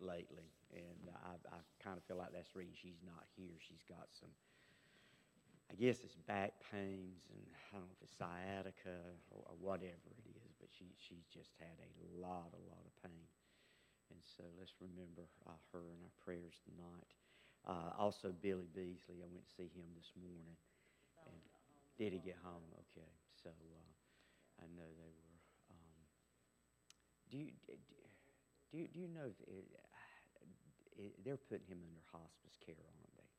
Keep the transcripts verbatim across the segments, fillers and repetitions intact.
lately, and I, I kind of feel like that's the reason she's not here. She's got some, I guess it's back pains, and I don't know if it's sciatica or, or whatever it is, but she, she's just had a lot, a lot of pain. And so let's remember uh, her in our prayers tonight. Uh, also, Billy Beasley, I went to see him this morning. And did he get home? Okay. So uh, I know they were. Um, do you do you, do you know if it, it, they're putting him under hospice care, aren't they?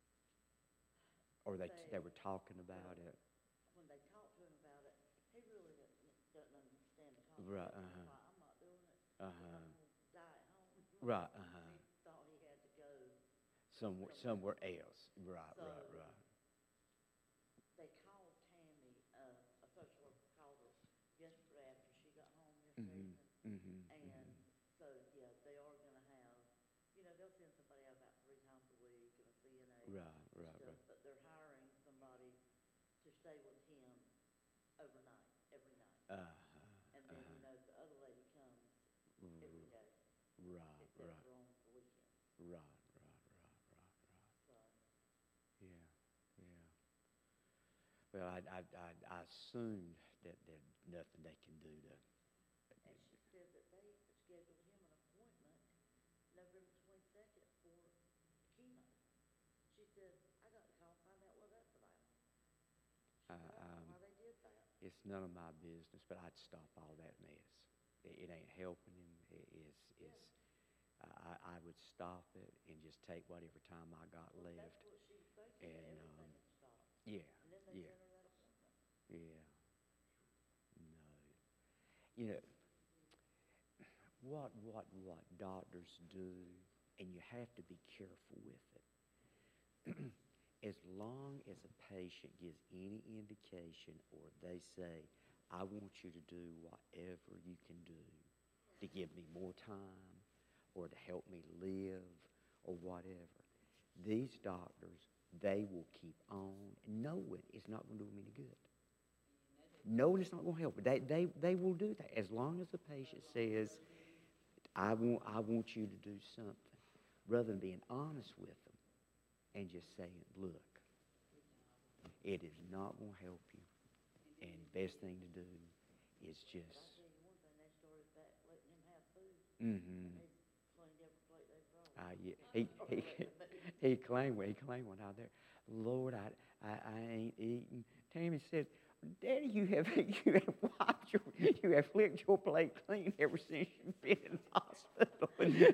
Or they they, they were talking about it. When they talked to him about it, he really doesn't understand the hospice. Right. Uh huh. Like, I'm not doing it. Uh huh. Right. Uh huh. He thought he had to go somewhere, somewhere else. Right. So right. Right. They called Tammy. Uh, a social worker called us yesterday after she got home this mm-hmm. evening. Mm-hmm. And mm-hmm. so yeah, they are going to have. You know, they'll send somebody out about three times a week and a C N A. Right. Right. Stuff, right. But they're hiring somebody to stay with him overnight, every night. Uh huh. And then uh-huh. you know the other lady comes mm-hmm. every day. Right. Right. Right, right, right, right, right. Yeah, yeah. Well, I, I, I, I assumed that there's nothing they can do to. And she said that they scheduled him an appointment November twenty-second for chemo. She said, I got to call and find out what that's about. She I, um, why they did that. It's none of my business, but I'd stop all that mess. It, it ain't helping him. It is. It's. Yeah. I, I would stop it and just take whatever time I got well, left. And um, yeah, and yeah, yeah. No, you know what, what, what doctors do, and you have to be careful with it. As long as a patient gives any indication, or they say, "I want you to do whatever you can do to give me more time," or to help me live, or whatever. These doctors, they will keep on knowing it's not going to do them any good. Knowing it's not going to help. They, they, they will do that. As long as the patient says, I want, I want you to do something, rather than being honest with them and just saying, look, it is not going to help you. And the best thing to do is just... Mm-hmm. Uh, yeah, he, he he claimed one. He claimed one out there. Lord, I, I, I ain't eating. Tammy said, "Daddy, you have you have wiped your, you have licked your plate clean ever since you've been in the hospital." So, uh,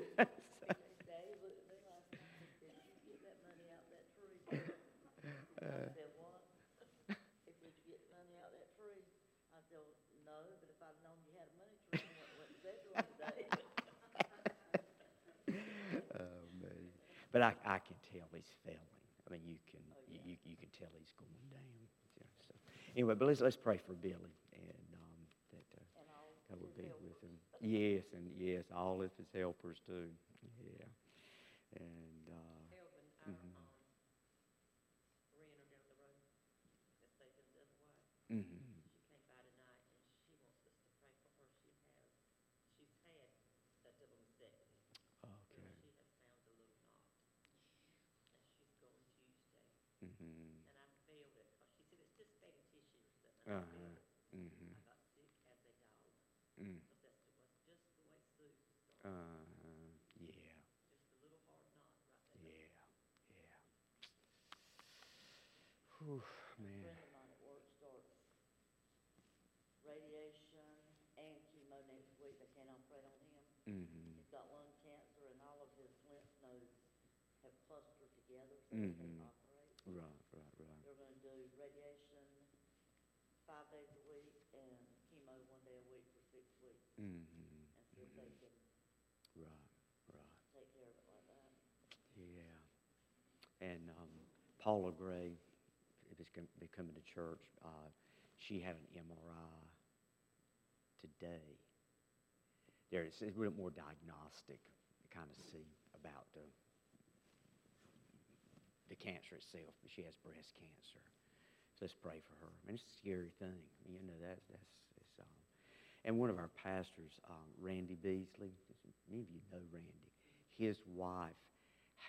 But I, I can tell he's failing. I mean, you can oh, yeah. you, you can tell he's going down. Yeah, so. Anyway, but let's let's pray for Billy and um, that uh, and God will be helpers. With him. Yes, and yes, all of his helpers too. Yeah, and. Uh, Elvin, our mm-hmm. um, renter down the road that stays in the other way. Mm-hmm. She came by tonight and she wants us to pray for her. She has she's had a double mastectomy. Okay. Mm-hmm. And I failed it because she said it's just fatty tissue. Uh huh. Mm-hmm. I got sick as a dog. Mm. Because that's just the way Sue started. Uh huh. Yeah. Just a little hard knot right there. Yeah. Yeah. Whew, man. A friend of mine at work starts radiation and chemo next week. They can't operate on him. Mm-hmm. He's got lung cancer, and all of his lymph nodes have clustered together. So mm-hmm. Right, right, right. They're going to do radiation five days a week and chemo one day a week for six weeks. Mm-hmm. And see if they can right, right. take care of it like that. Yeah. And um, Paula Gray, if it's going to be coming to church, uh, she had an M R I today. There, it's a little more diagnostic to kind of see about the the cancer itself, but she has breast cancer. So let's pray for her. I mean, it's a scary thing. You know, that, that's, it's, um, and one of our pastors, um, Randy Beasley, many of you know Randy, his wife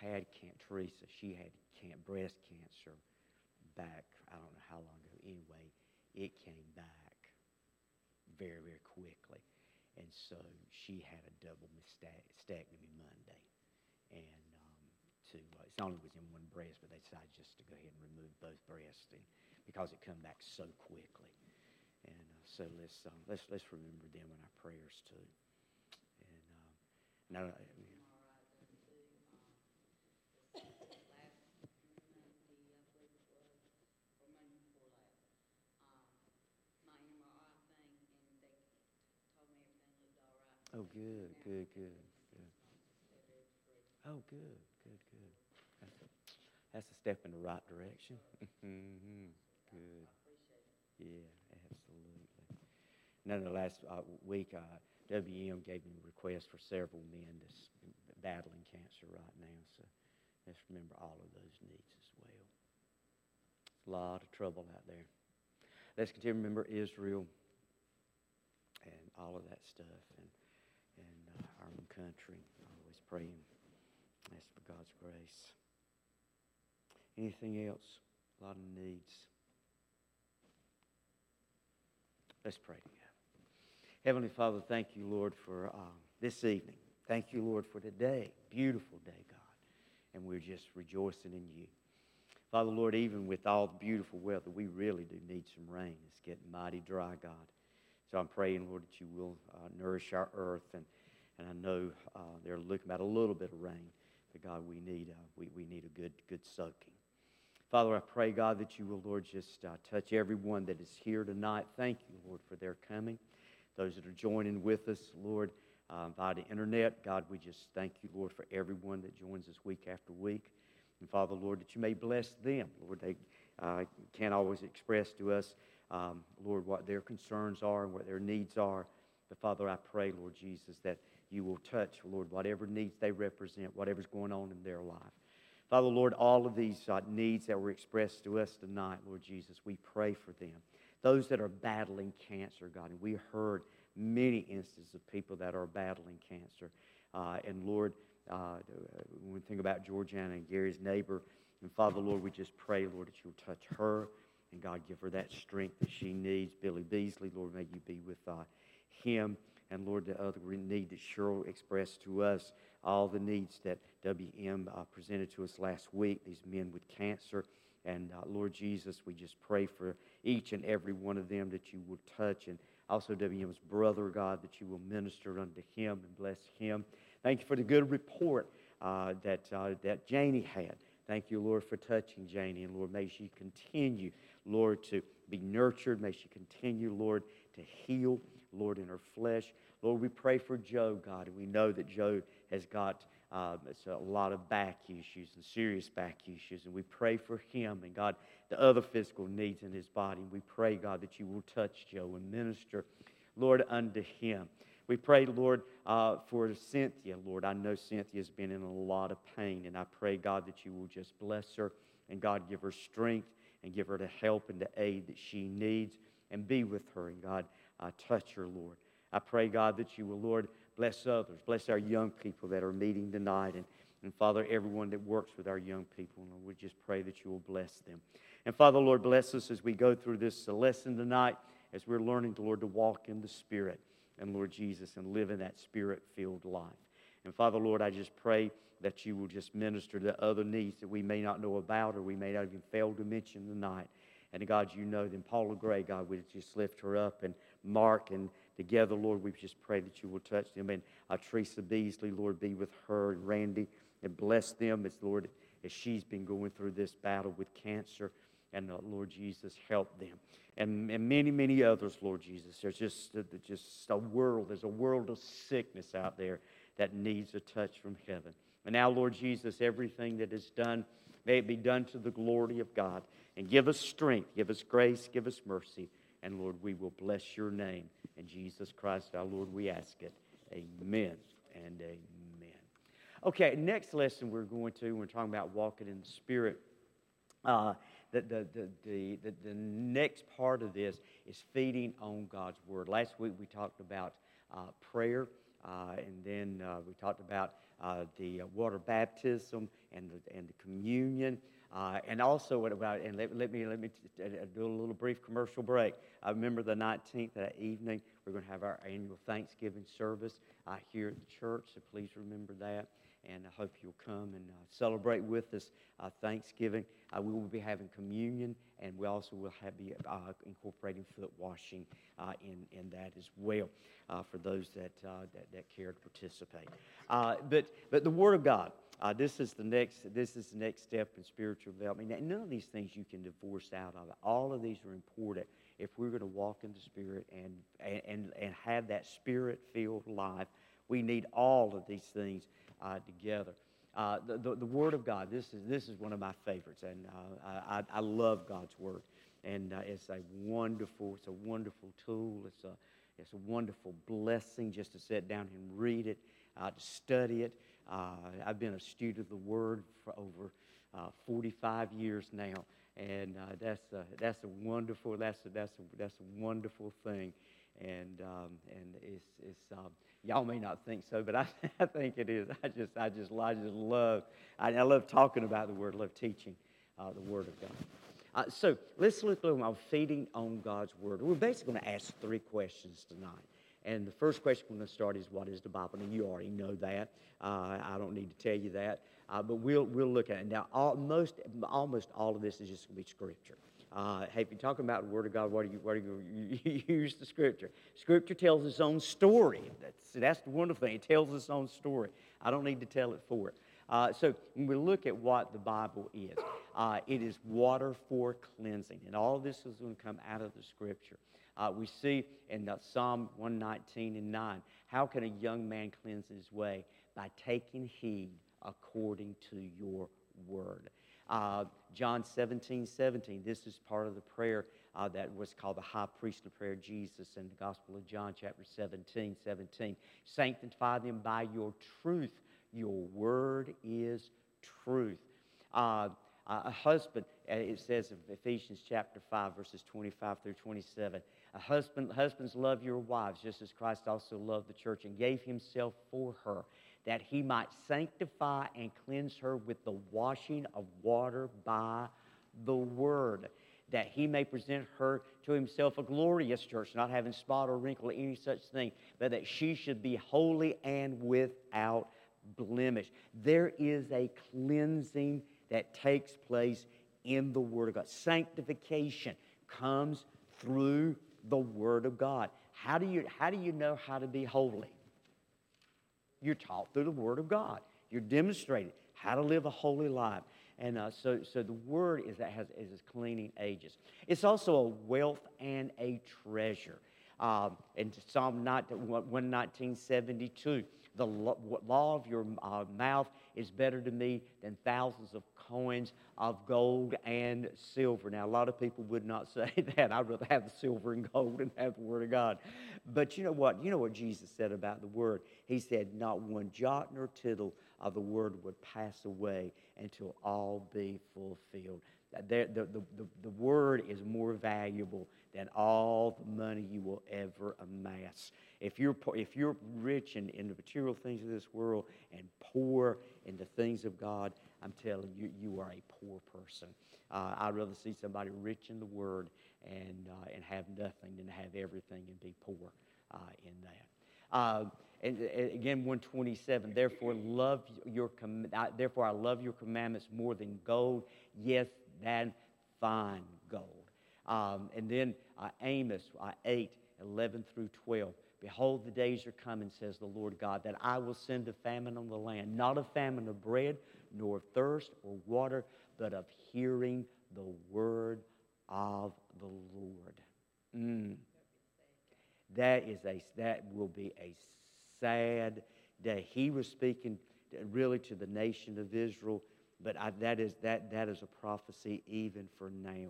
had cancer. Teresa, she had can't, breast cancer back, I don't know how long ago. Anyway, it came back very, very quickly. And so she had a double mastectomy Monday. And um, to, uh, it only was in one breast, but they decided just to go ahead and remove both breasts and, because it come back so quickly. And uh, so let's, um, let's let's remember them in our prayers too. And um, no, I mean, Oh, good, good, good, good. Oh, good, good, good. That's a, that's a step in the right direction. Mm-hmm. Good. Yeah, absolutely. Another last uh, week, uh, W M gave me a request for several men that's battling cancer right now. So let's remember all of those needs as well. A lot of trouble out there. Let's continue to remember Israel and all of that stuff. And And uh, our own country, always praying. That's for God's grace. Anything else? A lot of needs. Let's pray together. Heavenly Father, thank you, Lord, for um, this evening. Thank you, Lord, for today. Beautiful day, God. And we're just rejoicing in you. Father, Lord, even with all the beautiful weather, we really do need some rain. It's getting mighty dry, God. So I'm praying, Lord, that you will uh, nourish our earth. And, and I know uh, they're looking about a little bit of rain. But, God, we need, uh, we, we need a good, good soaking. Father, I pray, God, that you will, Lord, just uh, touch everyone that is here tonight. Thank you, Lord, for their coming. Those that are joining with us, Lord, uh, via the internet, God, we just thank you, Lord, for everyone that joins us week after week. And, Father, Lord, that you may bless them. Lord, they uh, can't always express to us, Um, Lord, what their concerns are and what their needs are. But, Father, I pray, Lord Jesus, that you will touch, Lord, whatever needs they represent, whatever's going on in their life. Father, Lord, all of these uh, needs that were expressed to us tonight, Lord Jesus, we pray for them. Those that are battling cancer, God, and we heard many instances of people that are battling cancer. Uh, and, Lord, uh, when we think about Georgiana and Gary's neighbor, and, Father, Lord, we just pray, Lord, that you'll touch her. And God, give her that strength that she needs. Billy Beasley, Lord, may you be with uh, him. And Lord, the other need that Cheryl expressed to us, all the needs that W M uh, presented to us last week, these men with cancer. And uh, Lord Jesus, we just pray for each and every one of them that you will touch. And also W M's brother, God, that you will minister unto him and bless him. Thank you for the good report uh, that, uh, that Janie had. Thank you, Lord, for touching Janie. And, Lord, may she continue, Lord, to be nurtured. May she continue, Lord, to heal, Lord, in her flesh. Lord, we pray for Joe, God. And we know that Joe has got um, a lot of back issues and serious back issues. And we pray for him and, God, the other physical needs in his body. And we pray, God, that you will touch Joe and minister, Lord, unto him. We pray, Lord, uh, for Cynthia, Lord. I know Cynthia's been in a lot of pain, and I pray, God, that you will just bless her, and God, give her strength, and give her the help and the aid that she needs, and be with her, and God, uh, touch her, Lord. I pray, God, that you will, Lord, bless others, bless our young people that are meeting tonight, and, and Father, everyone that works with our young people, and we just pray that you will bless them. And Father, Lord, bless us as we go through this lesson tonight, as we're learning, Lord, to walk in the Spirit. And Lord Jesus, and live in that Spirit-filled life. And Father, Lord, I just pray that you will just minister to other needs that we may not know about or we may not even fail to mention tonight. And God, you know them. Paula Gray, God, we just lift her up and Mark. And together, Lord, we just pray that you will touch them. And uh, Teresa Beasley, Lord, be with her and Randy and bless them as, Lord, as she's been going through this battle with cancer. And uh, Lord Jesus, help them. And, and many, many others, Lord Jesus. There's just, uh, just a world. There's a world of sickness out there that needs a touch from heaven. And now, Lord Jesus, everything that is done, may it be done to the glory of God. And give us strength, give us grace, give us mercy. And, Lord, we will bless your name. In Jesus Christ, our Lord, we ask it. Amen and amen. Okay, next lesson we're going to, we're talking about walking in the Spirit. Uh, The, the, the, the, the next part of this is feeding on God's Word. Last week we talked about uh, prayer, Uh, and then uh, we talked about uh, the uh, water baptism and the, and the communion. Uh, and also, what about, and let, let me let me t- t- do a little brief commercial break. I remember the nineteenth, that evening, we're going to have our annual Thanksgiving service uh, here at the church, so please remember that. And I hope you'll come and uh, celebrate with us uh, Thanksgiving. Uh, we will be having communion, and we also will have be uh, incorporating foot washing uh, in, in that as well uh, for those that, uh, that that care to participate. Uh, but but the Word of God. Uh, this is the next. This is the next step in spiritual development. Now, none of these things you can divorce out of it. All of these are important if we're going to walk in the Spirit and and and have that Spirit-filled life. We need all of these things uh, together. Uh, the, the the Word of God. This is this is one of my favorites, and uh, I I love God's Word, and uh, it's a wonderful it's a wonderful tool. It's a it's a wonderful blessing just to sit down and read it, uh, to study it. Uh, I've been a student of the Word for over uh, forty-five years now, and uh, that's a, that's a wonderful that's a, that's a, that's a wonderful thing, and um, and it's it's um, y'all may not think so, but I, I think it is. I just I just I just love I, I love talking about the Word, I love teaching uh, the Word of God. Uh, so let's look at on feeding on God's Word. We're basically going to ask three questions tonight. And the first question we're going to start is, what is the Bible? Now, you already know that. Uh, I don't need to tell you that. Uh, but we'll we'll look at it. Now, all, most, almost all of this is just going to be Scripture. Uh, hey, if you're talking about the Word of God, what are you, what are you, you use the Scripture? Scripture tells its own story. That's, that's the wonderful thing. It tells its own story. I don't need to tell it for it. Uh, so when we look at what the Bible is, uh, it is water for cleansing. And all of this is going to come out of the Scripture. Uh, we see in uh, Psalm one nineteen and nine, how can a young man cleanse his way? By taking heed according to your word. Uh, John seventeen seventeen, this is part of the prayer uh, that was called the high priestly prayer of Jesus in the Gospel of John, chapter seventeen seventeen. Sanctify them by your truth. Your word is truth. Uh, a husband, it says in Ephesians chapter five, verses twenty-five through twenty-seven, Husband, husbands, love your wives, just as Christ also loved the church and gave himself for her, that he might sanctify and cleanse her with the washing of water by the word, that he may present her to himself a glorious church, not having spot or wrinkle or any such thing, but that she should be holy and without blemish. There is a cleansing that takes place in the Word of God. Sanctification comes through the Word of God. How do you how do you know how to be holy? You're taught through the Word of God. You're demonstrated how to live a holy life, and uh, so so the Word is that has is cleaning agents. It's also a wealth and a treasure. Um, in Psalm one nineteen seventy-two, the law of your uh, mouth is better to me than thousands of coins of gold and silver. Now, a lot of people would not say that. I'd rather have the silver and gold and have the Word of God. But you know what? You know what Jesus said about the Word? He said, not one jot nor tittle of the Word would pass away until all be fulfilled. The, the, the, the, the Word is more valuable than all the money you will ever amass. If you're if you're rich in, in the material things of this world and poor in the things of God, I'm telling you, you are a poor person. Uh, I'd rather see somebody rich in the Word and uh, and have nothing than have everything and be poor uh, in that. Uh, and, and again, one twenty-seven. Therefore, love your com- I, therefore I love your commandments more than gold, yes, than fine gold. Um, and then uh, Amos uh, eight eleven through twelve. Behold, the days are coming, says the Lord God, that I will send a famine on the land, not a famine of bread, nor thirst or water, but of hearing the word of the Lord. Mm. That is a that will be a sad day. He was speaking really to the nation of Israel, but I, that is that that is a prophecy even for now,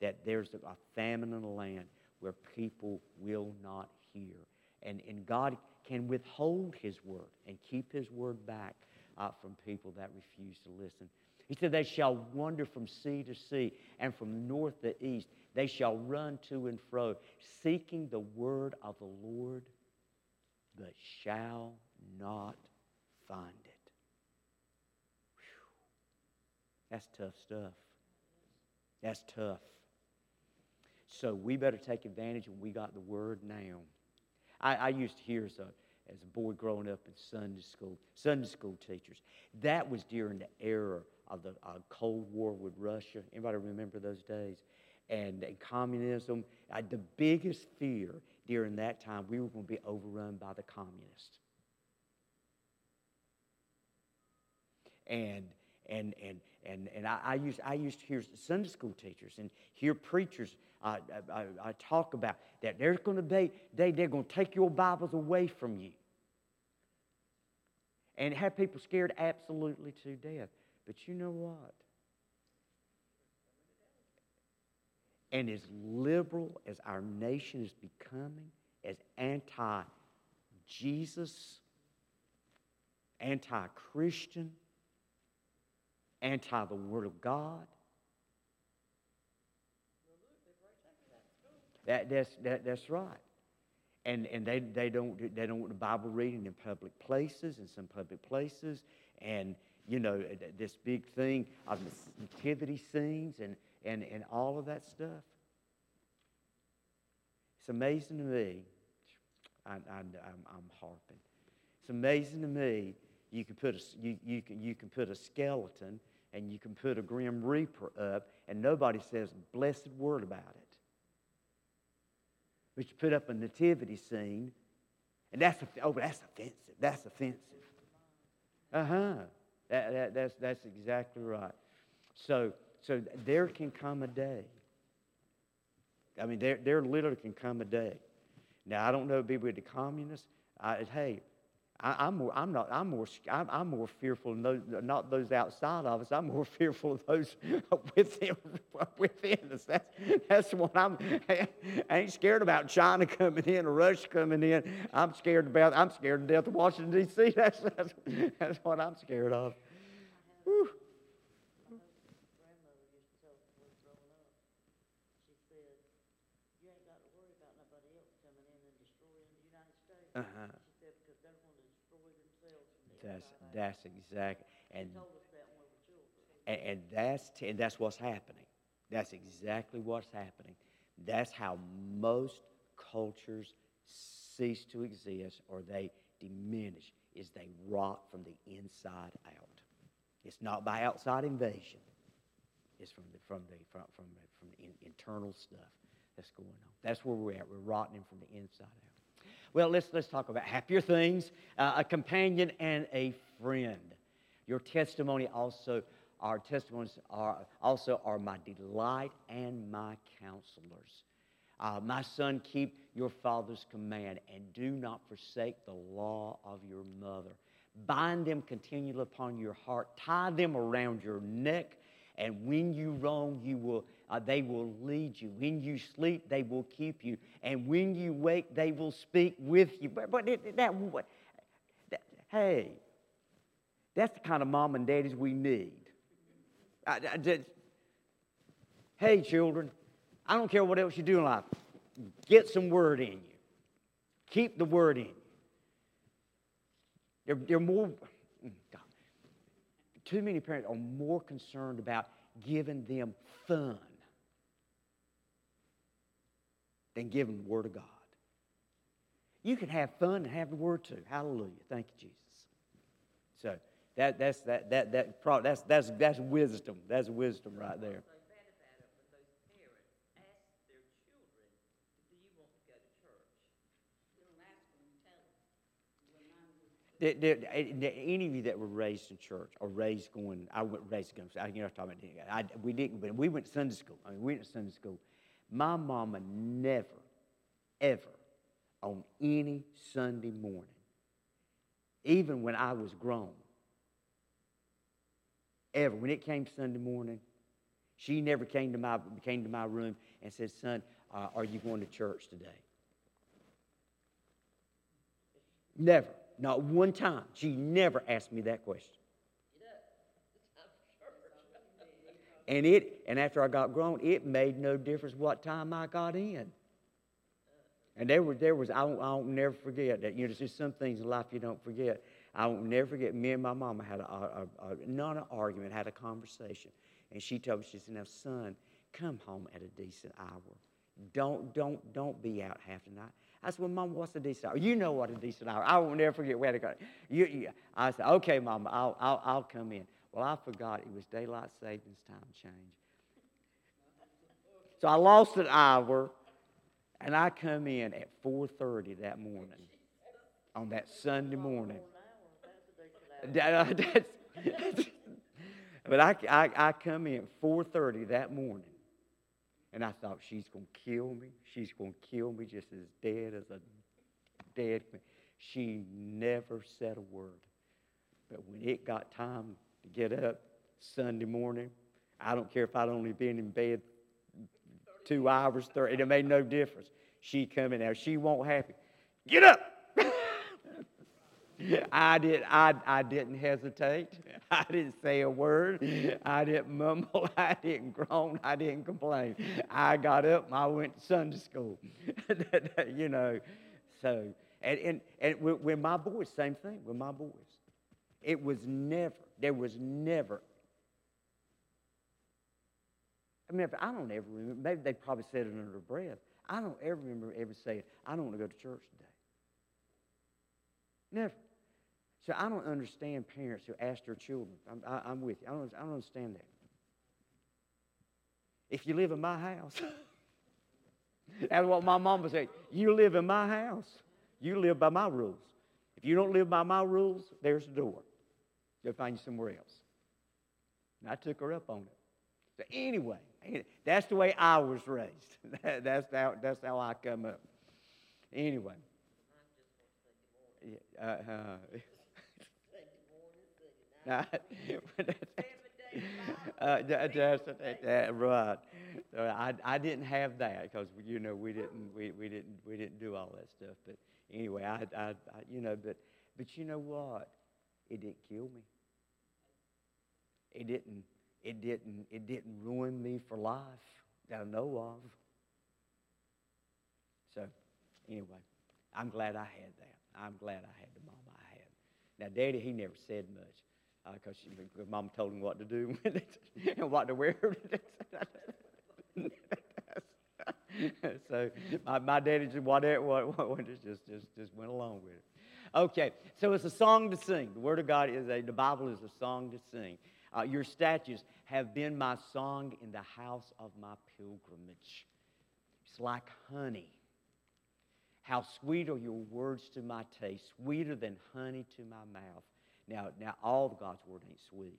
that there's a famine in the land where people will not hear. And, and God can withhold his word and keep his word back uh, from people that refuse to listen. He said, they shall wander from sea to sea and from north to east. They shall run to and fro, seeking the word of the Lord but shall not find it. Whew. That's tough stuff. That's tough. So we better take advantage when we got the word now. I, I used to hear as a, as a boy growing up in Sunday school, Sunday school teachers. That was during the era of the uh, Cold War with Russia. Anybody remember those days? And, and communism. Uh, the biggest fear during that time, we were going to be overrun by the communists. And and and and and I, I used I used to hear Sunday school teachers and hear preachers uh, I, I talk about that there's going to be they they're going to take your Bibles away from you, and have people scared absolutely to death. But you know what? And as liberal as our nation is becoming, as anti-Jesus, anti-Christian, anti the Word of God. That, that's, that, that's right. And and they, they don't they don't want the Bible reading in public places, in some public places, and you know, this big thing of nativity scenes and And, and all of that stuff. It's amazing to me. I, I, I'm, I'm harping. It's amazing to me. You can put a you, you can you can put a skeleton and you can put a grim reaper up, and nobody says a blessed word about it. But you put up a nativity scene, and that's oh that's offensive. That's offensive. Uh huh. That, that that's that's exactly right. So. So there can come a day. I mean, there, there literally can come a day. Now I don't know if it be with the communists. I, hey, I, I'm more. I'm not. I'm more. I'm, I'm more fearful of those, not those outside of us. I'm more fearful of those within within us. That's that's what I'm. I ain't scared about China coming in or Russia coming in. I'm scared about. I'm scared to death of Washington D C That's that's, that's what I'm scared of. Whew. Uh-huh. She said, because they're going to destroy themselves. That's that's exactly, and told us that when we were children. And, and that's t- and that's what's happening. That's exactly what's happening. That's how most cultures cease to exist, or they diminish. Is they rot from the inside out. It's not by outside invasion. It's from the from the from from, from the in, internal stuff that's going on. That's where we're at. We're rotting from the inside out. Well, let's let's talk about happier things. Uh, a companion and a friend. Your testimony also, our testimonies are also are my delight and my counselors. Uh, my son, keep your father's command and do not forsake the law of your mother. Bind them continually upon your heart. Tie them around your neck. And when you roam, you will, uh, they will lead you. When you sleep, they will keep you. And when you wake, they will speak with you. But, but it, that, that, hey, that's the kind of mom and daddies we need. I, I just, hey, children, I don't care what else you do in life. Get some word in you. Keep the word in you. They're, they're more... God. Too many parents are more concerned about giving them fun than giving the Word of God. You can have fun and have the Word too. Hallelujah! Thank you, Jesus. So that that's that that that pro, that's that's that's wisdom. That's wisdom right there. There, there, there, any of you that were raised in church or raised going, I went raised going. I, you know, talking about I, we didn't, but we went to Sunday school. I mean, we went to Sunday school. My mama never, ever, on any Sunday morning, even when I was grown, ever when it came Sunday morning, she never came to my came to my room and said, "Son, uh, are you going to church today?" Never. Not one time. She never asked me that question. And it, and after I got grown, it made no difference what time I got in. And there was, there was I won't, I won't never forget that. You know, there's just some things in life you don't forget. I won't never forget, me and my mama had a, a, a not an argument, had a conversation. And she told me, she said, now, son, come home at a decent hour. Don't, don't, don't be out half the night. I said, well, Mama, what's a decent hour? You know what a decent hour. I won't never forget where to go. You, you. I said, okay, Mama, I'll, I'll, I'll come in. Well, I forgot it was daylight savings time change. So I lost an hour, and I come in at four thirty that morning, on that Sunday morning. But I, I, I come in at four thirty that morning. And I thought, she's going to kill me. She's going to kill me just as dead as a dead man. She never said a word. But when it got time to get up Sunday morning, I don't care if I'd only been in bed two hours, thirty. It made no difference. She coming out. She won't happy. Get up! I, did, I, I didn't hesitate. I didn't say a word. I didn't mumble. I didn't groan. I didn't complain. I got up and I went to Sunday school. You know, so, and, and, and with my boys, same thing with my boys. It was never, there was never, I mean, I don't ever remember, maybe they probably said it under their breath. I don't ever remember ever saying, I don't want to go to church today. Never. So I don't understand parents who ask their children. I'm, I, I'm with you. I don't, I don't understand that. If you live in my house, that's what my mama said. You live in my house. You live by my rules. If you don't live by my rules, there's the door. Go find you somewhere else. And I took her up on it. So anyway, that's the way I was raised. That's how, that's how I come up. Anyway. Uh, uh, uh, that, that's, that, that, right. So I, I didn't have that because you know we didn't we, we didn't we didn't do all that stuff. But anyway, I, I, I you know but but you know what? It didn't kill me. It didn't it didn't it didn't ruin me for life that I know of. So anyway, I'm glad I had that. I'm glad I had the mama I had. Now, Daddy, he never said much because uh, Mama told him what to do and what to wear. So my, my daddy just whatever, what, just just just went along with it. Okay, so it's a song to sing. The Word of God is a. The Bible is a song to sing. Uh, Your statutes have been my song in the house of my pilgrimage. It's like honey. How sweet are your words to my taste, sweeter than honey to my mouth. Now, now all of God's word ain't sweet.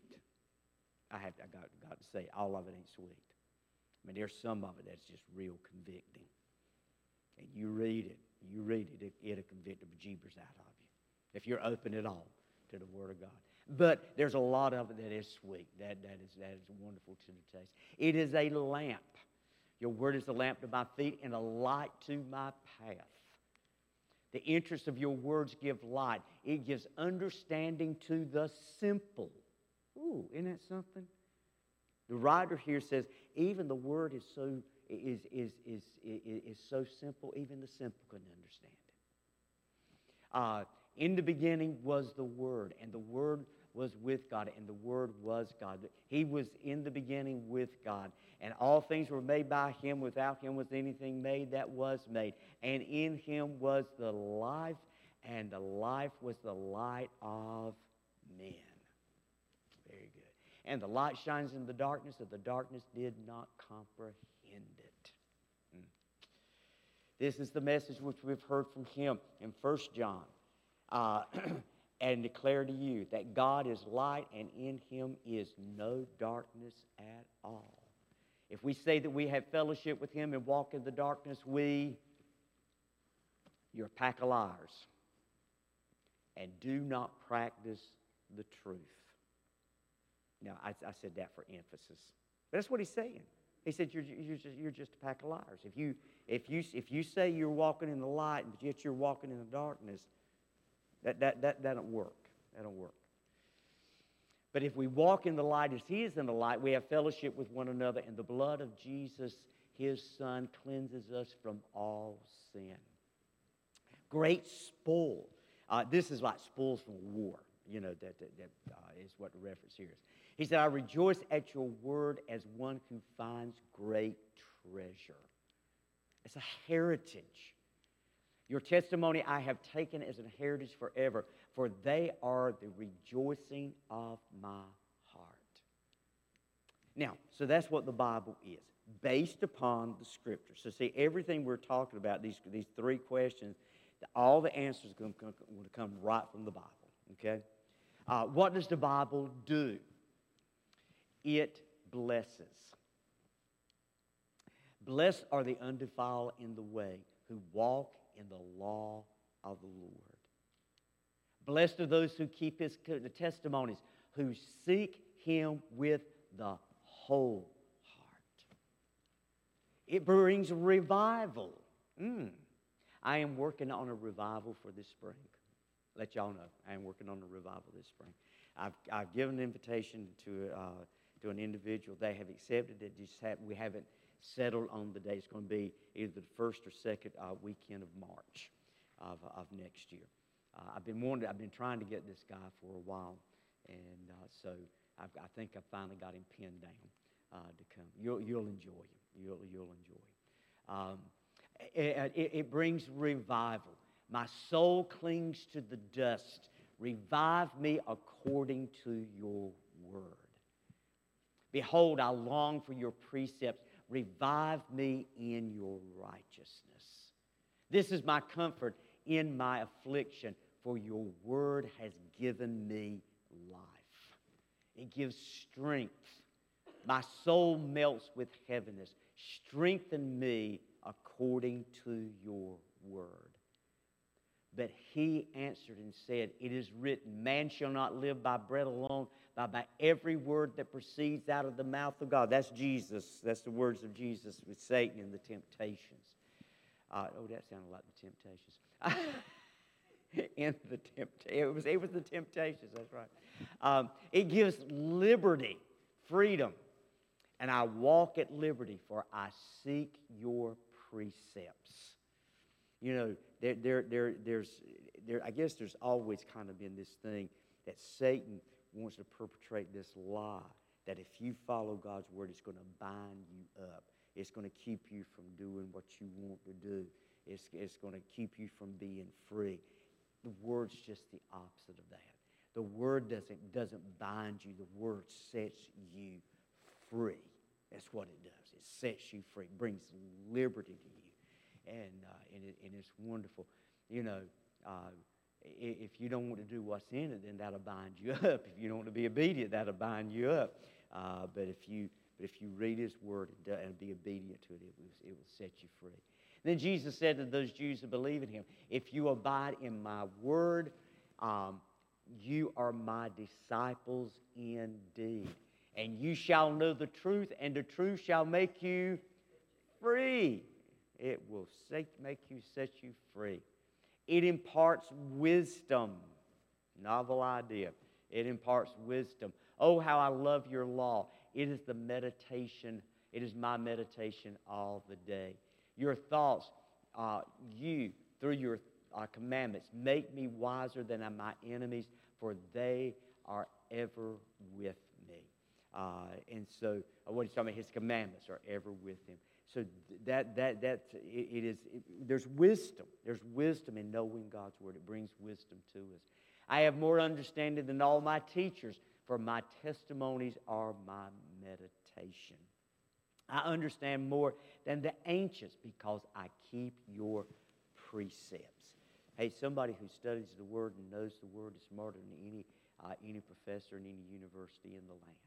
I have I got, got to say, all of it ain't sweet. I mean, there's some of it that's just real convicting. And you read it, you read it, it it'll convict the bejeebers out of you, if you're open at all to the Word of God. But there's a lot of it that is sweet. That that is that is wonderful to the taste. It is a lamp. Your word is a lamp to my feet and a light to my path. The interest of your words give light. It gives understanding to the simple. Ooh, isn't that something? The writer here says, even the word is so is is is is, is so simple, even the simple couldn't understand it. Uh, in the beginning was the Word, and the Word was with God, and the Word was God. He was in the beginning with God, and all things were made by Him. Without Him was anything made that was made. And in Him was the life, and the life was the light of men. Very good. And the light shines in the darkness, and the darkness did not comprehend it. Hmm. This is the message which we've heard from Him in First John. Uh, and declare to you that God is light and in Him is no darkness at all. If we say that we have fellowship with Him and walk in the darkness, we, you're a pack of liars, and do not practice the truth. Now, I, I said that for emphasis. But that's what he's saying. He said, you're, you're, just, you're just a pack of liars. If you, if you, if you say you're walking in the light, but yet you're walking in the darkness, That, that, that, that don't work. That don't work. But if we walk in the light as He is in the light, we have fellowship with one another, and the blood of Jesus, His Son, cleanses us from all sin. great spoil. Uh, this is like spoils from war, you know, that, that, that uh, is what the reference here is. He said, I rejoice at your word as one who finds great treasure. It's a heritage. Your testimony I have taken as a heritage forever, for they are the rejoicing of my heart. Now, so that's what the Bible is, based upon the Scripture. So see, everything we're talking about, these, these three questions, all the answers are going to come right from the Bible, okay? Uh, what does the Bible do? It blesses. Blessed are the undefiled in the way who walk in the law of the Lord. Blessed are those who keep his the testimonies, who seek him with the whole heart. It brings revival. Mm. I am working on a revival for this spring. Let y'all know, I am working on a revival this spring. I've, I've given an invitation to, uh, to an individual. They have accepted it. Just have, we haven't settled on the day. It's going to be either the first or second uh, weekend of March of, of next year. Uh, I've been wanting, I've been trying to get this guy for a while, and uh, so I've, I think I finally got him pinned down uh, to come. You'll, you'll enjoy him. You'll, you'll enjoy him. Um, it, it, it brings revival. My soul clings to the dust. Revive me according to your word. Behold, I long for your precepts. Revive me in your righteousness. This is my comfort in my affliction, for your word has given me life. It gives strength. My soul melts with heaviness. Strengthen me according to your word. But he answered and said, it is written, man shall not live by bread alone, but by every word that proceeds out of the mouth of God. That's Jesus. That's the words of Jesus with Satan in the temptations. Uh, oh, that sounded like the Temptations. in the tempt- it, was, it was the Temptations, that's right. Um, it gives liberty, freedom. And I walk at liberty, for I seek your precepts. You know, there, there, there, there's, there, I guess there's always kind of been this thing that Satan wants to perpetrate this lie that if you follow God's word, it's going to bind you up. It's going to keep you from doing what you want to do. It's, it's going to keep you from being free. The word's just the opposite of that. The word doesn't, doesn't bind you. The word sets you free. That's what it does. It sets you free. It brings liberty to you. And, uh, and, it, and it's wonderful. You know, uh, if you don't want to do what's in it, then that'll bind you up. If you don't want to be obedient, that'll bind you up. Uh, but if you... But if you read his word and be obedient to it, it will, it will set you free. And then Jesus said to those Jews who believe in him, if you abide in my word, um, you are my disciples indeed. And you shall know the truth, and the truth shall make you free. It will make you, set you free. It imparts wisdom. Novel idea. It imparts wisdom. Oh, how I love your law. It is the meditation, it is my meditation all the day. Your thoughts, uh, you, through your uh, commandments, make me wiser than my enemies, for they are ever with me. Uh, and so, what he's talking about, his commandments are ever with him. So that, that, that, it, it is, it, there's wisdom. There's wisdom in knowing God's word. It brings wisdom to us. I have more understanding than all my teachers, for my testimonies are my meditation. I understand more than the ancients because I keep your precepts. Hey, somebody who studies the Word and knows the Word is smarter than any uh, any professor in any university in the land.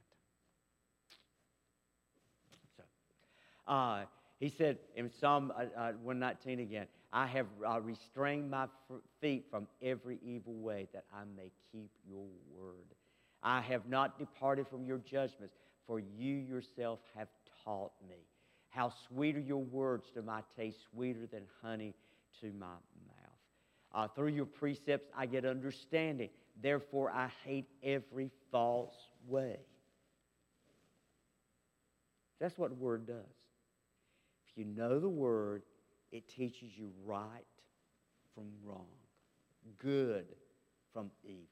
So, uh, he said in Psalm uh, uh, one nineteen again, I have uh, restrained my feet from every evil way that I may keep your word. I have not departed from your judgments, for you yourself have taught me. How sweet are your words to my taste, sweeter than honey to my mouth. Uh, through your precepts I get understanding. Therefore I hate every false way. That's what the Word does. If you know the Word, it teaches you right from wrong, good from evil.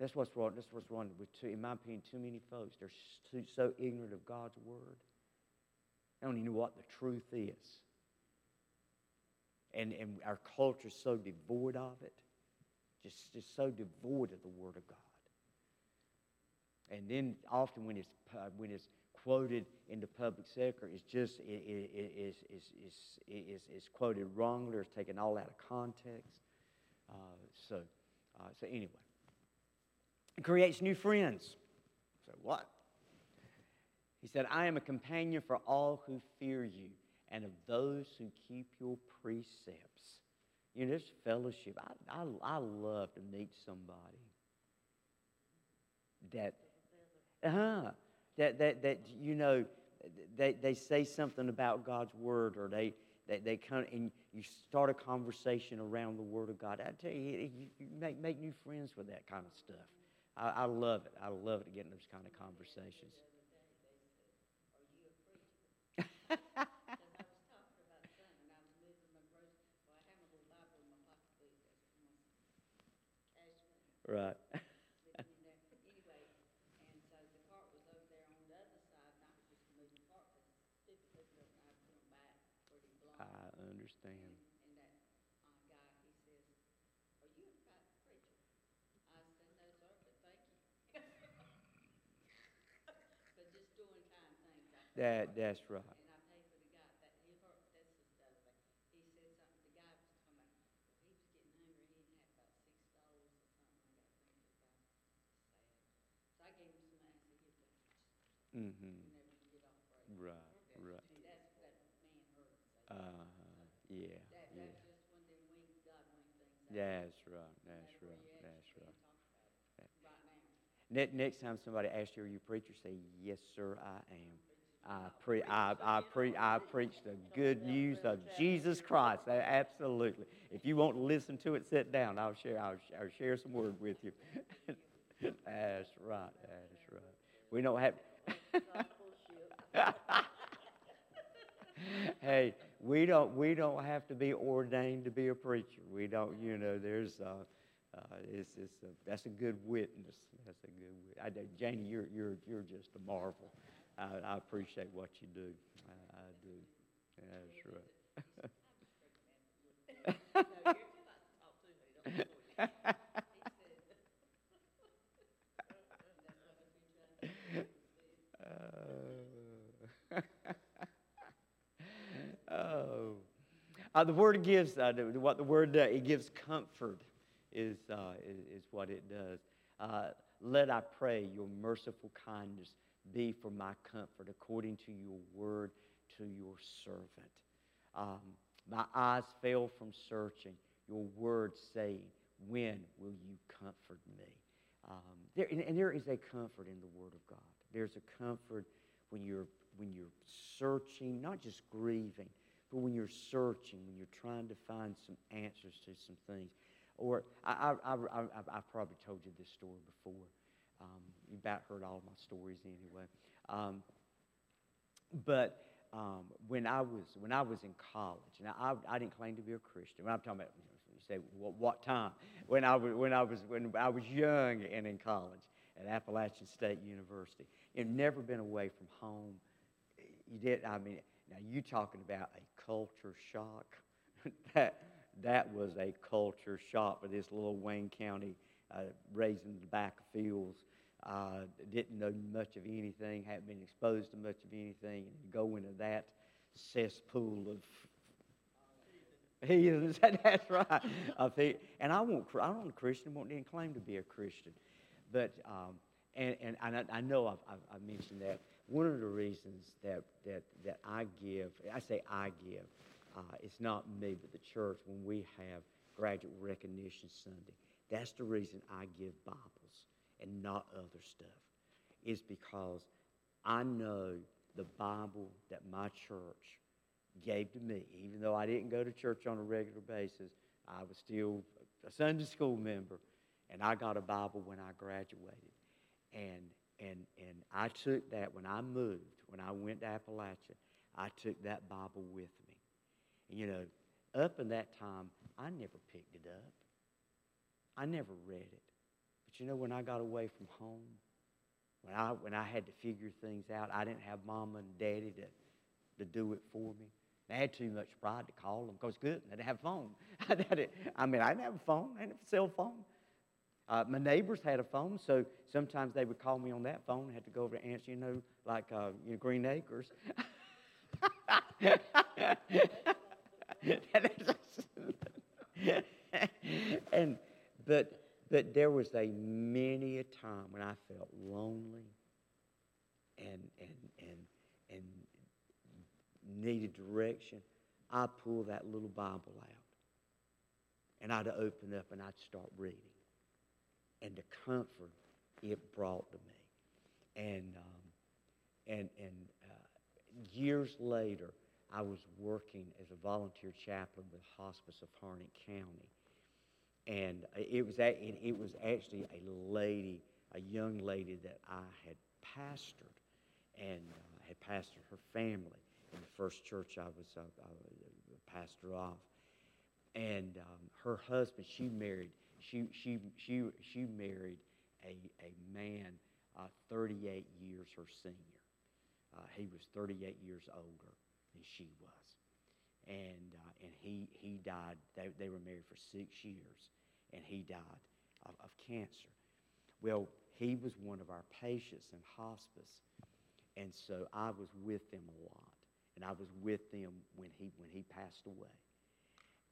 That's what's wrong. That's what's wrong with, too, in my opinion, too many folks. They're too, so ignorant of God's word. They don't even know what the truth is. And and our culture is so devoid of it, just just so devoid of the word of God. And then often when it's uh, when it's quoted in the public sector, it's just it is it, is it, it, it, it, quoted wrongly, or it's taken all out of context. Uh, so uh, so anyway. Creates new friends. So what? He said, I am a companion for all who fear you and of those who keep your precepts. You know, there's fellowship. I, I, I love to meet somebody that, uh-huh, that, that, that you know, they, they say something about God's word, or they, they, they come and you start a conversation around the word of God. I tell you, you make, make new friends with that kind of stuff. I, I love it. I love it getting those kind of conversations. Right. Anyway, and so the cart was over there on the other side, and I was just moving the cart because the people couldn't have come back where he belonged. I understand. That that's right. And I paid for the guy that he worked. That's the stuff. He said something. The guy was coming. He was getting hungry. He had about six dollars or something. I got things about sad. So I gave him some money to get that. Mm-hmm. Whenever you get off break. Right. Right. And that's what that man heard. Uh yeah. That, yeah. That's just one of them wings. God wings things. Out. That's right. That's right. That's right. That's right. That. Right now. Ne- next time somebody asks you, "Are you a preacher?" Say, "Yes, sir, I am." I, pre- I, I, pre- I preached the good news of Jesus Christ. Absolutely. If you won't listen to it, sit down. I'll share, I'll, I'll share some word with you. That's right. That's right. We don't have... Hey, we don't we don't have to be ordained to be a preacher. We don't, you know, there's... Uh, Uh, it's, it's a, that's a good witness. That's a good witness. I, Janie, you're, you're, you're just a marvel. I, I appreciate what you do. I, I do. Yeah, that's right. uh, oh. Uh, the word gives, uh, what the word, uh, it gives comfort. Is, uh, is is what it does. Uh, let I pray your merciful kindness be for my comfort according to your word to your servant. Um, my eyes fail from searching your word, saying, when will you comfort me? Um, there and, and there is a comfort in the word of God. There's a comfort when you're when you're searching, not just grieving, but when you're searching, when you're trying to find some answers to some things. Or I, I, I, I, I've probably told you this story before. Um, you about heard all of my stories anyway. Um, but um, when I was when I was in college, and I, I didn't claim to be a Christian. When I'm talking about, you say, what, what time? When I was when I was when I was young and in college at Appalachian State University, you've never been away from home. You did. I mean, now you talking about a culture shock. that. That was a culture shock for this little Wayne County, uh, raised in the back fields. Uh, didn't know much of anything, hadn't been exposed to much of anything. And go into that cesspool of heathens. That's right. Of he- and I won't. I don't a Christian. Won't even claim to be a Christian. But um, and and I, I know I've, I've, I've mentioned that one of the reasons that that that I give. I say I give. Uh, it's not me, but the church, when we have Graduate Recognition Sunday, that's the reason I give Bibles and not other stuff. It's because I know the Bible that my church gave to me. Even though I didn't go to church on a regular basis, I was still a Sunday school member, and I got a Bible when I graduated. And, and, and I took that when I moved, when I went to Appalachia, I took that Bible with me. You know, up in that time, I never picked it up. I never read it. But you know, when I got away from home, when I, when I had to figure things out, I didn't have Mama and Daddy to, to do it for me. I had too much pride to call them because good, I didn't have a phone. I, didn't, I mean, I didn't have a phone. I didn't have a cell phone. Uh, my neighbors had a phone, so sometimes they would call me on that phone. I had to go over to answer, you know, like uh, you know, Green Acres. and but but there was a many a time when I felt lonely and and and and needed direction. I pulled that little Bible out and I'd open up and I'd start reading, and the comfort it brought to me. And um, and and uh, years later, I was working as a volunteer chaplain with Hospice of Harney County, and it was at, and it was actually a lady, a young lady that I had pastored, and uh, had pastored her family in the first church I was a, a pastor of, and um, her husband, she married, she she she she married a a man uh, thirty-eight years her senior. Uh, he was thirty-eight years older than she was, and uh, and he he died. They they were married for six years, and he died of, of cancer. Well, he was one of our patients in hospice, and so I was with them a lot, and I was with them when he when he passed away,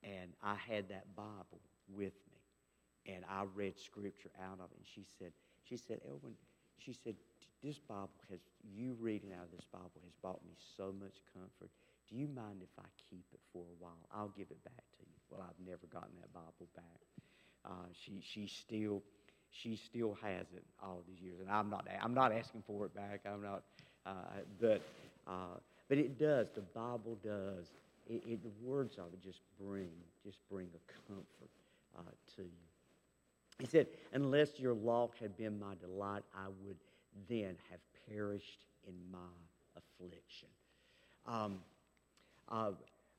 and I had that Bible with me, and I read scripture out of it. And she said, she said, Elwin, she said, this Bible has, you reading out of this Bible has brought me so much comfort. Do you mind if I keep it for a while? I'll give it back to you. Well, I've never gotten that Bible back. Uh, she she still she still has it all these years, and I'm not I'm not asking for it back. I'm not, uh, but uh, but it does. The Bible does. It, it the words of it just bring just bring a comfort uh, to you. He said, unless your law had been my delight, I would then have perished in my affliction. Um, uh,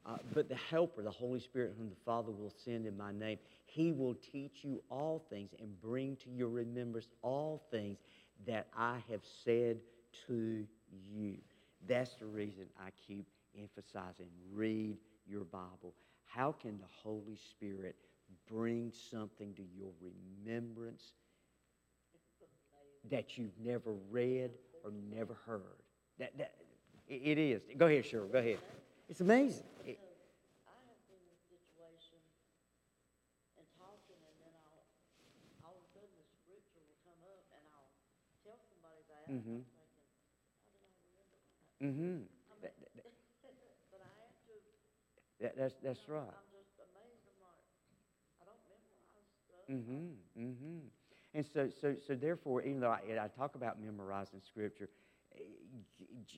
uh, but the Helper, the Holy Spirit, whom the Father will send in my name, he will teach you all things and bring to your remembrance all things that I have said to you. That's the reason I keep emphasizing, read your Bible. How can the Holy Spirit bring something to your remembrance that you've never read or never heard? That, that it is. Go ahead, Cheryl. Go ahead. It's amazing. You know, I have been in a situation and talking, and then I'll, all of a sudden the scripture will come up, and I'll tell somebody that. Mm-hmm. I'm thinking, how did I remember that? Mm-hmm. I mean, that, that, but I have to. That, that's that's you know, right. I'm just amazed. I'm like, I don't memorize stuff. Mm-hmm. Mm-hmm. And so, so, so therefore, even though I, I talk about memorizing Scripture,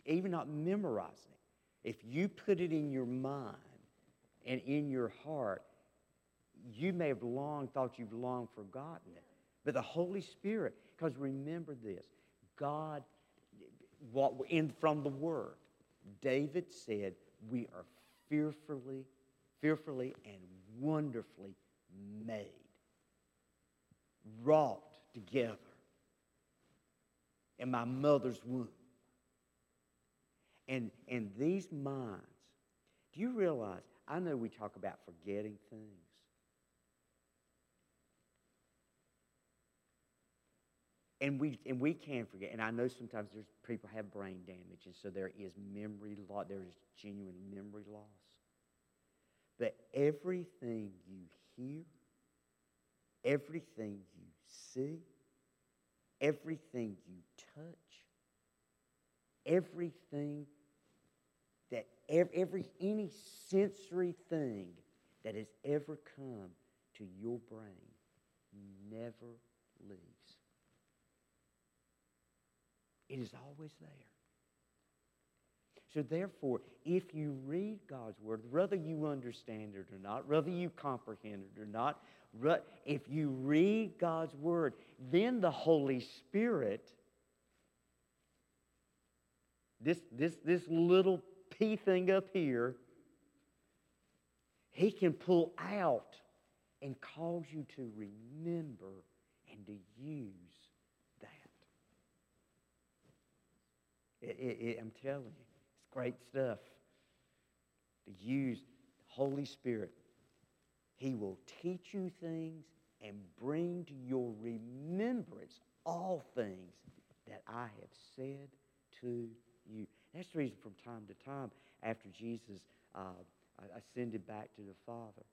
even not memorizing it, if you put it in your mind and in your heart, you may have long thought you've long forgotten it. But the Holy Spirit, because remember this, God, what, in, from the Word, David said, we are fearfully, fearfully and wonderfully made. Wrought together in my mother's womb. And and these minds, do you realize, I know we talk about forgetting things. And we and we can forget. And I know sometimes there's people have brain damage, and so there is memory loss, there is genuine memory loss. But everything you hear, everything you see, everything you touch, everything that every any sensory thing that has ever come to your brain never leaves. It is always there. So therefore, if you read God's Word, whether you understand it or not, whether you comprehend it or not, if you read God's Word, then the Holy Spirit, this, this, this little pea thing up here, He can pull out and cause you to remember and to use that. It, it, it, I'm telling you, it's great stuff. To use the Holy Spirit. He will teach you things and bring to your remembrance all things that I have said to you. That's the reason from time to time after Jesus uh, ascended back to the Father.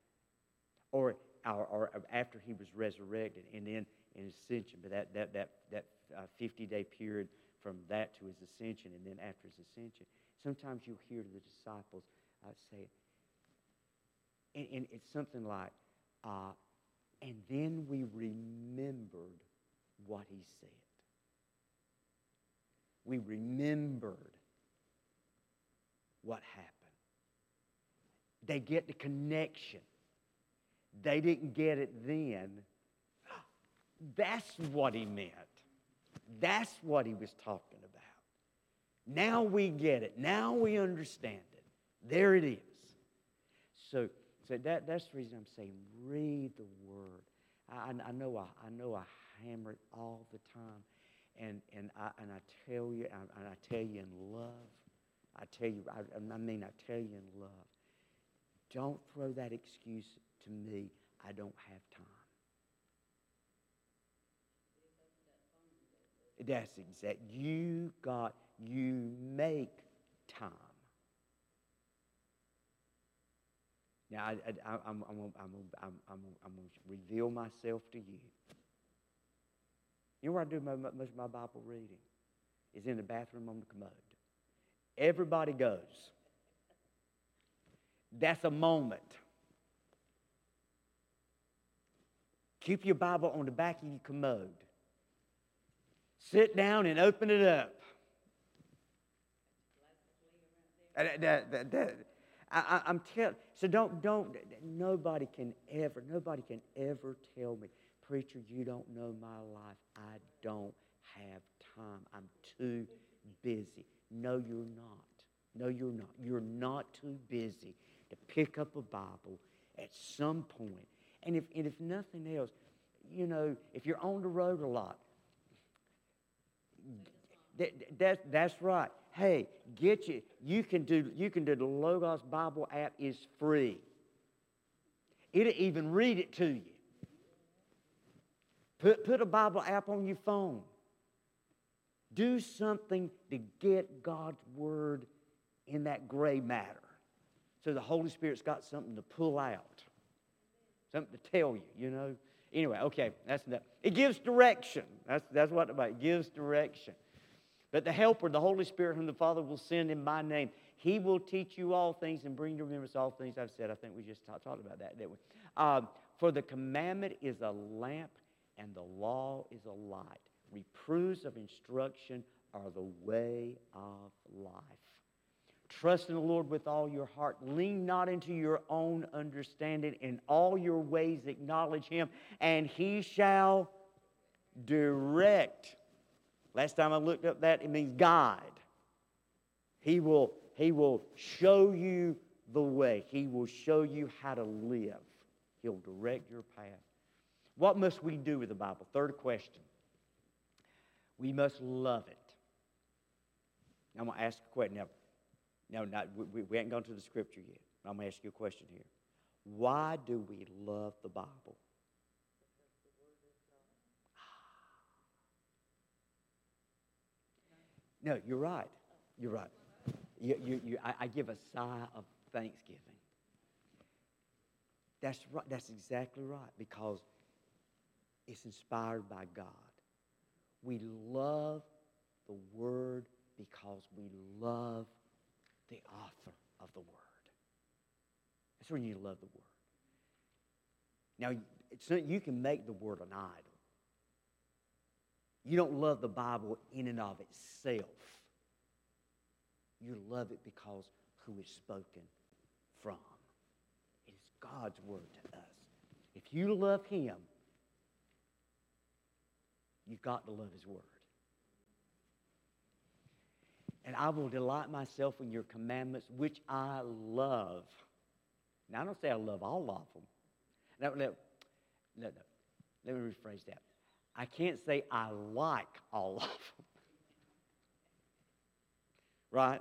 Or, or, or after he was resurrected and then in ascension. But that, that, that, that uh, fifty-day period from that to his ascension and then after his ascension. Sometimes you hear the disciples uh, say it. And, and it's something like, uh, and then we remembered what he said. We remembered what happened. They get the connection. They didn't get it then. That's what he meant. That's what he was talking about. Now we get it. Now we understand it. There it is. So, so that, that's the reason I'm saying read the Word. I, I know I, I know I hammer it all the time, and and I and I tell you I, and I tell you in love. I tell you I, I mean I tell you in love. Don't throw that excuse to me. I don't have time. That's exact. You got you make time. Now, I, I, I'm, I'm, I'm, I'm, I'm, I'm, I'm going to reveal myself to you. You know where I do my, my, most of my Bible reading? It's in the bathroom on the commode. Everybody goes. That's a moment. Keep your Bible on the back of your commode. Sit down and open it up. That, that, that, that. I, I'm telling, so don't, don't, nobody can ever, nobody can ever tell me, preacher, you don't know my life. I don't have time. I'm too busy. No, you're not. No, you're not. You're not too busy to pick up a Bible at some point. And if, and if nothing else, you know, if you're on the road a lot, that, that, that's right. Hey, get you. You can do. You can do the Logos Bible app is free. It'll even read it to you. Put put a Bible app on your phone. Do something to get God's word in that gray matter, so the Holy Spirit's got something to pull out, something to tell you. You know. Anyway, okay, that's enough. It gives direction. That's that's what it gives direction. But the Helper, the Holy Spirit, whom the Father will send in my name, he will teach you all things and bring to remembrance all things I've said. I think we just talked talk about that, didn't we? Uh, For the commandment is a lamp and the law is a light. Reproofs of instruction are the way of life. Trust in the Lord with all your heart. Lean not into your own understanding. In all your ways acknowledge him, and he shall direct. Last time I looked up that, it means guide. He will, he will show you the way. He will show you how to live. He'll direct your path. What must we do with the Bible? Third question. We must love it. Now, I'm going to ask a question. Now, no, not, we, we haven't gone to the Scripture yet. I'm going to ask you a question here. Why do we love the Bible? No, you're right. You're right. You, you, you, I, I give a sigh of thanksgiving. That's right. That's exactly right, because it's inspired by God. We love the Word because we love the author of the Word. That's when you love the Word. Now, it's not, you can make the Word an idol. You don't love the Bible in and of itself. You love it because who it's spoken from. It is God's word to us. If you love him, you've got to love his word. And I will delight myself in your commandments, which I love. Now, I don't say I love all of them. No, no, no, no. Let me rephrase that. I can't say I like all of them. Right?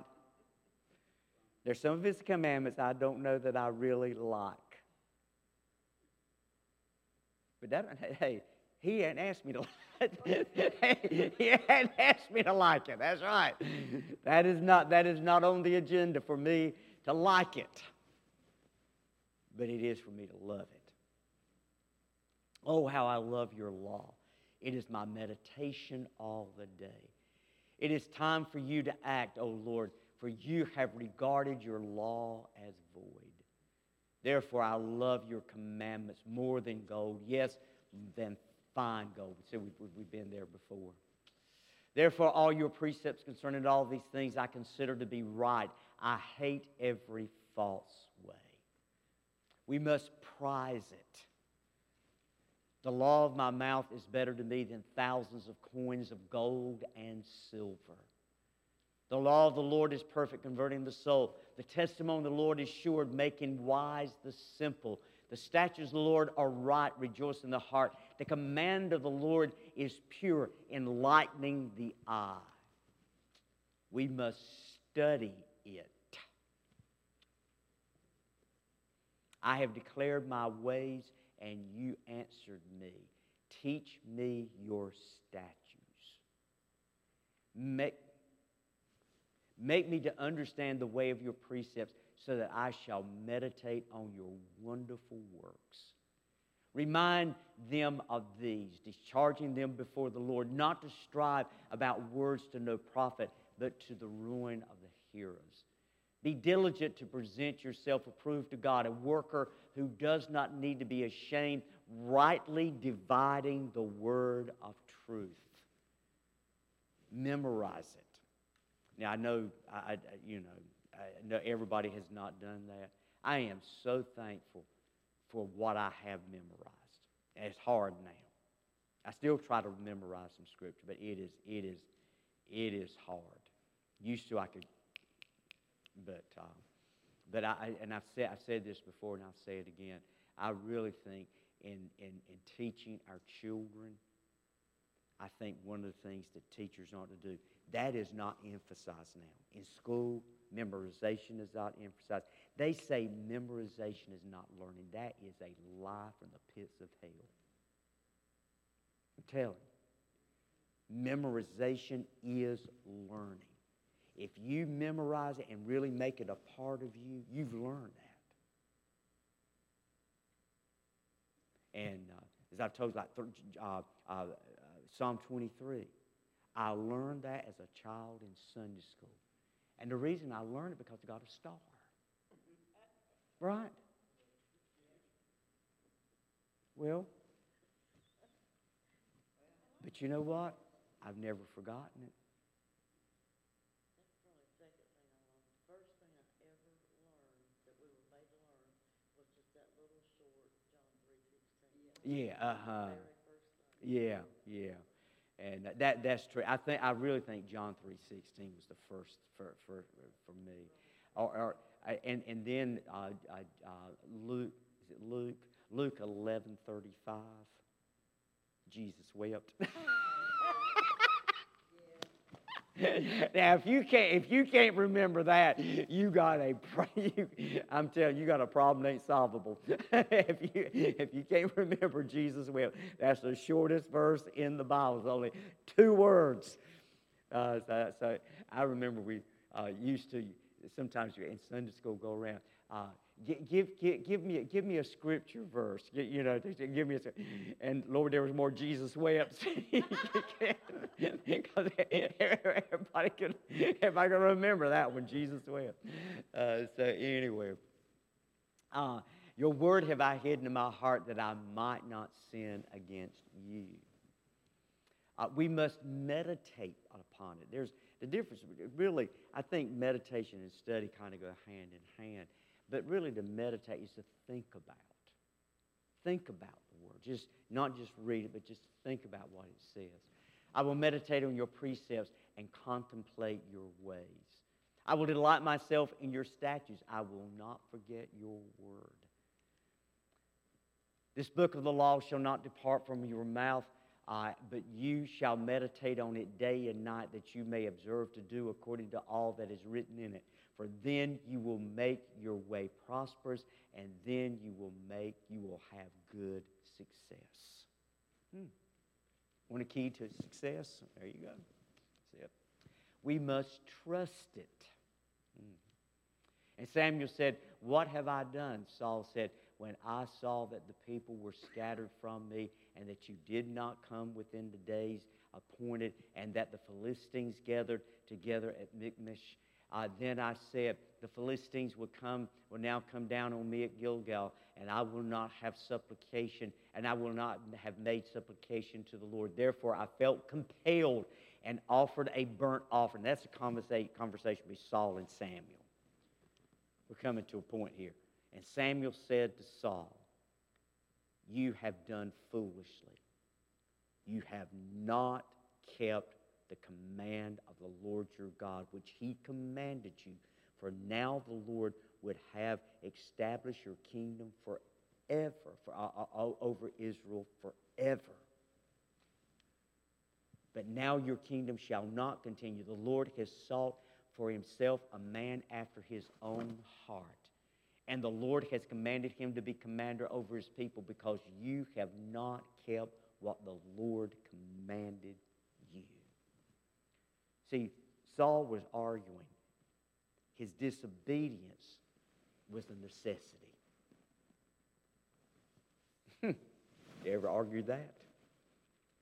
There's some of his commandments I don't know that I really like. But that, hey, he hadn't asked me to like it. He hadn't asked me to like it. That's right. That is not, that is not on the agenda for me to like it. But it is for me to love it. Oh, how I love your law. It is my meditation all the day. It is time for you to act, O Lord, for you have regarded your law as void. Therefore, I love your commandments more than gold, yes, than fine gold. So we've, we've been there before. Therefore, all your precepts concerning all these things I consider to be right. I hate every false way. We must prize it. The law of my mouth is better to me than thousands of coins of gold and silver. The law of the Lord is perfect, converting the soul. The testimony of the Lord is sure, making wise the simple. The statutes of the Lord are right, rejoicing the heart. The command of the Lord is pure, enlightening the eye. We must study it. I have declared my ways, and you answered me. Teach me your statutes. Make, make me to understand the way of your precepts so that I shall meditate on your wonderful works. Remind them of these, discharging them before the Lord, not to strive about words to no profit, but to the ruin of the hearers. Be diligent to present yourself approved to God, a worker who does not need to be ashamed, rightly dividing the word of truth. Memorize it. Now, I know, I, I, you know, I know everybody has not done that. I am so thankful for what I have memorized. And it's hard now. I still try to memorize some scripture, but it is, it is, it is hard. Used to I could. But, um, but I and I've said I've said this before, and I'll say it again. I really think in, in in teaching our children, I think one of the things that teachers ought to do that is not emphasized now in school. Memorization is not emphasized. They say memorization is not learning. That is a lie from the pits of hell. I'm telling you, memorization is learning. If you memorize it and really make it a part of you, you've learned that. And uh, as I've told you, like uh, uh, Psalm twenty-three, I learned that as a child in Sunday school. And the reason I learned it because I got a star. Right? Well, but you know what? I've never forgotten it. Yeah, uh-huh. Yeah, yeah. And that that's true. I think I really think John three sixteen was the first for for, for me. Or, or and and then uh, uh, Luke is it Luke? Luke eleven thirty-five. Jesus wept. Now, if you can't if you can't remember that, you got a you, I'm telling you, you got a problem that ain't solvable. if you if you can't remember Jesus wept, that's the shortest verse in the Bible. It's only two words. Uh, so, so I remember we uh, used to sometimes in Sunday school go around. Uh, Give, give, give me, give me a scripture verse. You know, give me a. And Lord, there was more Jesus wept. Because everybody could, everybody could remember that one, Jesus wept. Uh, so anyway, uh, your word have I hidden in my heart that I might not sin against you. Uh, we must meditate upon it. There's the difference. Really, I think meditation and study kind of go hand in hand. But really to meditate is to think about. Think about the Word. Just not just read it, but just think about what it says. I will meditate on your precepts and contemplate your ways. I will delight myself in your statutes. I will not forget your word. This book of the law shall not depart from your mouth, uh, but you shall meditate on it day and night, that you may observe to do according to all that is written in it. For then you will make your way prosperous, and then you will make, you will have good success. Hmm. Want a key to success? There you go. That's it. We must trust it. Hmm. And Samuel said, "What have I done?" Saul said, "When I saw that the people were scattered from me, and that you did not come within the days appointed, and that the Philistines gathered together at Michmash, Uh, then I said, the Philistines will come, will now come down on me at Gilgal, and I will not have supplication, and I will not have made supplication to the Lord. Therefore, I felt compelled and offered a burnt offering." That's a conversation between Saul and Samuel. We're coming to a point here. And Samuel said to Saul, "You have done foolishly. You have not kept the command of the Lord your God, which he commanded you. For now the Lord would have established your kingdom forever, for, uh, uh, over Israel forever. But now your kingdom shall not continue. The Lord has sought for himself a man after his own heart. And the Lord has commanded him to be commander over his people, because you have not kept what the Lord commanded." See, Saul was arguing. His disobedience was a necessity. You ever argue that?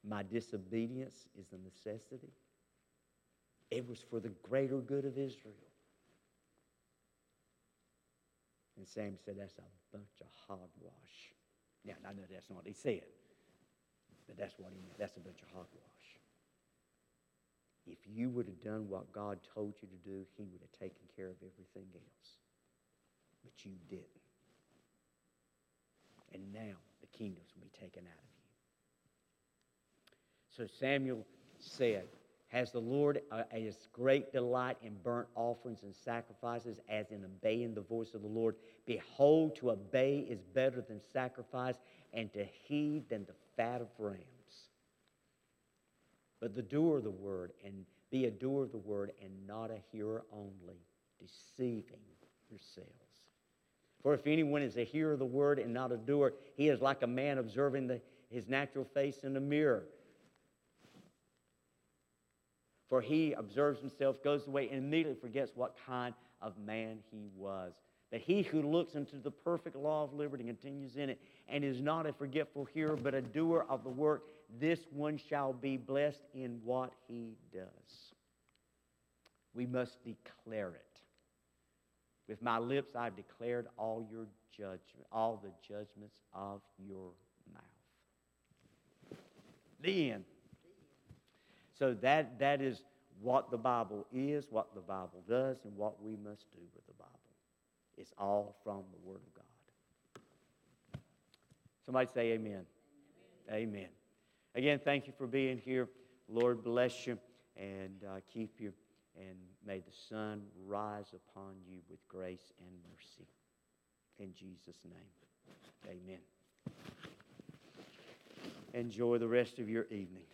My disobedience is a necessity. It was for the greater good of Israel. And Sam said, "That's a bunch of hogwash." Now, I know that's not what he said, but that's what he meant. That's a bunch of hogwash. If you would have done what God told you to do, he would have taken care of everything else. But you didn't. And now the kingdoms will be taken out of you. So Samuel said, "Has the Lord uh, as great delight in burnt offerings and sacrifices as in obeying the voice of the Lord? Behold, to obey is better than sacrifice, and to heed than the fat of rams. But the doer of the word, and be a doer of the word, and not a hearer only, deceiving yourselves. For if anyone is a hearer of the word and not a doer, he is like a man observing the, his natural face in the mirror. For he observes himself, goes away, and immediately forgets what kind of man he was. But he who looks into the perfect law of liberty and continues in it, and is not a forgetful hearer, but a doer of the work, this one shall be blessed in what he does." We must declare it. "With my lips I have declared all your judgment, all the judgments of your mouth." The end. So that, that is what the Bible is, what the Bible does, and what we must do with the Bible. It's all from the Word of God. Somebody say amen. Amen. Amen. Again, thank you for being here. Lord bless you and uh, keep you. And may the sun rise upon you with grace and mercy. In Jesus' name, amen. Enjoy the rest of your evening.